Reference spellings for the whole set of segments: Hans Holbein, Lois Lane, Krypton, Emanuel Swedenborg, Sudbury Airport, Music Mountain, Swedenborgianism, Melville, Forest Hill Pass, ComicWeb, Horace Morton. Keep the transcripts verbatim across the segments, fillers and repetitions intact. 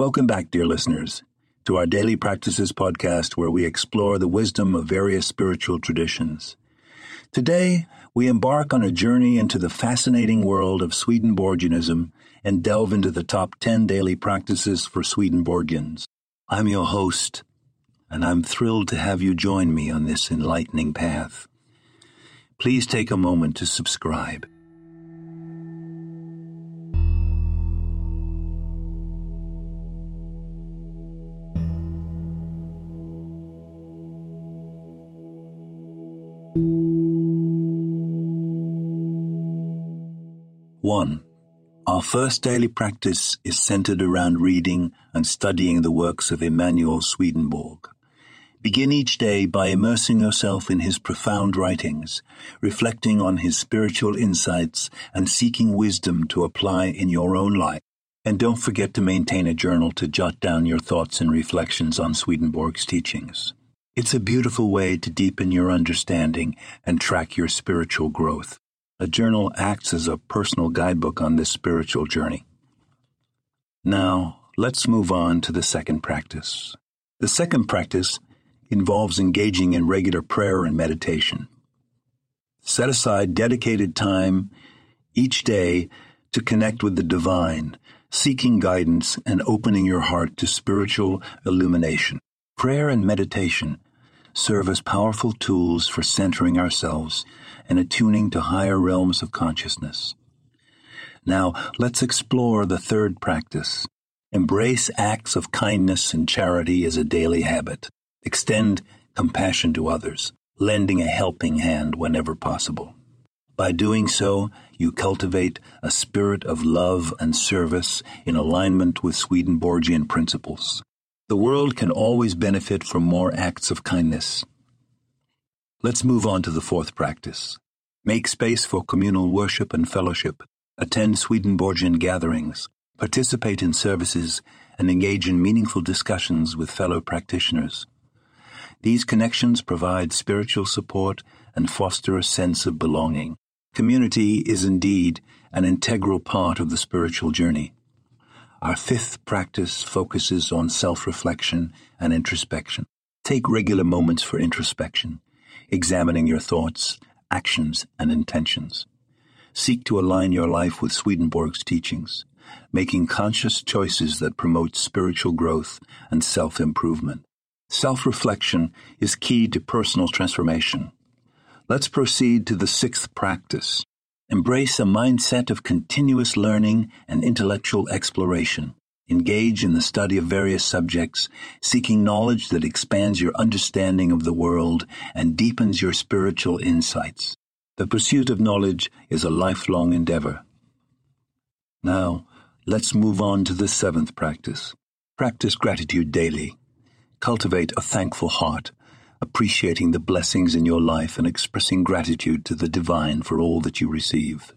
Welcome back, dear listeners, to our Daily Practices podcast, where we explore the wisdom of various spiritual traditions. Today, we embark on a journey into the fascinating world of Swedenborgianism and delve into the top ten daily practices for Swedenborgians. I'm your host, and I'm thrilled to have you join me on this enlightening path. Please take a moment to subscribe. one. Our first daily practice is centered around reading and studying the works of Emanuel Swedenborg. Begin each day by immersing yourself in his profound writings, reflecting on his spiritual insights, and seeking wisdom to apply in your own life. And don't forget to maintain a journal to jot down your thoughts and reflections on Swedenborg's teachings. It's a beautiful way to deepen your understanding and track your spiritual growth. A journal acts as a personal guidebook on this spiritual journey. Now, let's move on to the second practice. The second practice involves engaging in regular prayer and meditation. Set aside dedicated time each day to connect with the divine, seeking guidance and opening your heart to spiritual illumination. Prayer and meditation serve as powerful tools for centering ourselves and attuning to higher realms of consciousness. Now, let's explore the third practice. Embrace acts of kindness and charity as a daily habit. Extend compassion to others, lending a helping hand whenever possible. By doing so, you cultivate a spirit of love and service in alignment with Swedenborgian principles. The world can always benefit from more acts of kindness. Let's move on to the fourth practice. Make space for communal worship and fellowship. Attend Swedenborgian gatherings. Participate in services and engage in meaningful discussions with fellow practitioners. These connections provide spiritual support and foster a sense of belonging. Community is indeed an integral part of the spiritual journey. Our fifth practice focuses on self-reflection and introspection. Take regular moments for introspection, examining your thoughts, actions, and intentions. Seek to align your life with Swedenborg's teachings, making conscious choices that promote spiritual growth and self-improvement. Self-reflection is key to personal transformation. Let's proceed to the sixth practice. Embrace a mindset of continuous learning and intellectual exploration. Engage in the study of various subjects, seeking knowledge that expands your understanding of the world and deepens your spiritual insights. The pursuit of knowledge is a lifelong endeavor. Now, let's move on to the seventh practice. Practice gratitude daily. Cultivate a thankful heart, appreciating the blessings in your life and expressing gratitude to the divine for all that you receive.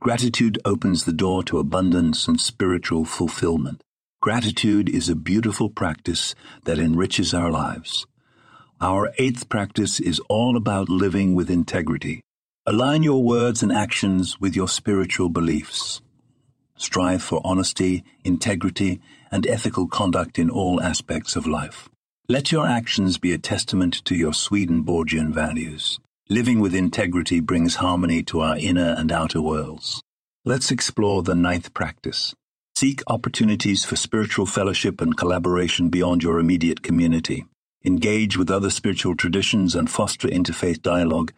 Gratitude opens the door to abundance and spiritual fulfillment. Gratitude is a beautiful practice that enriches our lives. Our eighth practice is all about living with integrity. Align your words and actions with your spiritual beliefs. Strive for honesty, integrity, and ethical conduct in all aspects of life. Let your actions be a testament to your Swedenborgian values. Living with integrity brings harmony to our inner and outer worlds. Let's explore the ninth practice. Seek opportunities for spiritual fellowship and collaboration beyond your immediate community. Engage with other spiritual traditions and foster interfaith dialogue,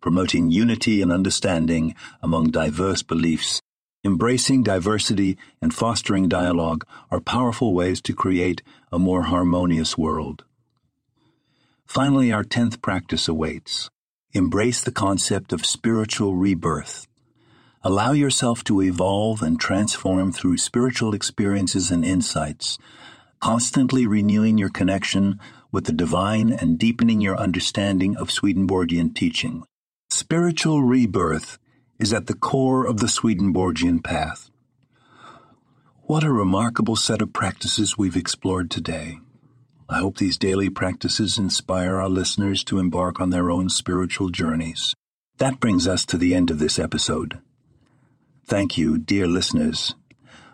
promoting unity and understanding among diverse beliefs. Embracing diversity and fostering dialogue are powerful ways to create a more harmonious world. Finally, our tenth practice awaits. Embrace the concept of spiritual rebirth. Allow yourself to evolve and transform through spiritual experiences and insights, constantly renewing your connection with the divine and deepening your understanding of Swedenborgian teaching. Spiritual rebirth is at the core of the Swedenborgian path. What a remarkable set of practices we've explored today. I hope these daily practices inspire our listeners to embark on their own spiritual journeys. That brings us to the end of this episode. Thank you, dear listeners,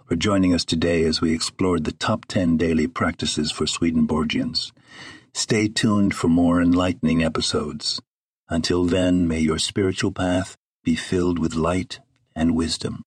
for joining us today as we explored the top ten daily practices for Swedenborgians. Stay tuned for more enlightening episodes. Until then, may your spiritual path be filled with light and wisdom.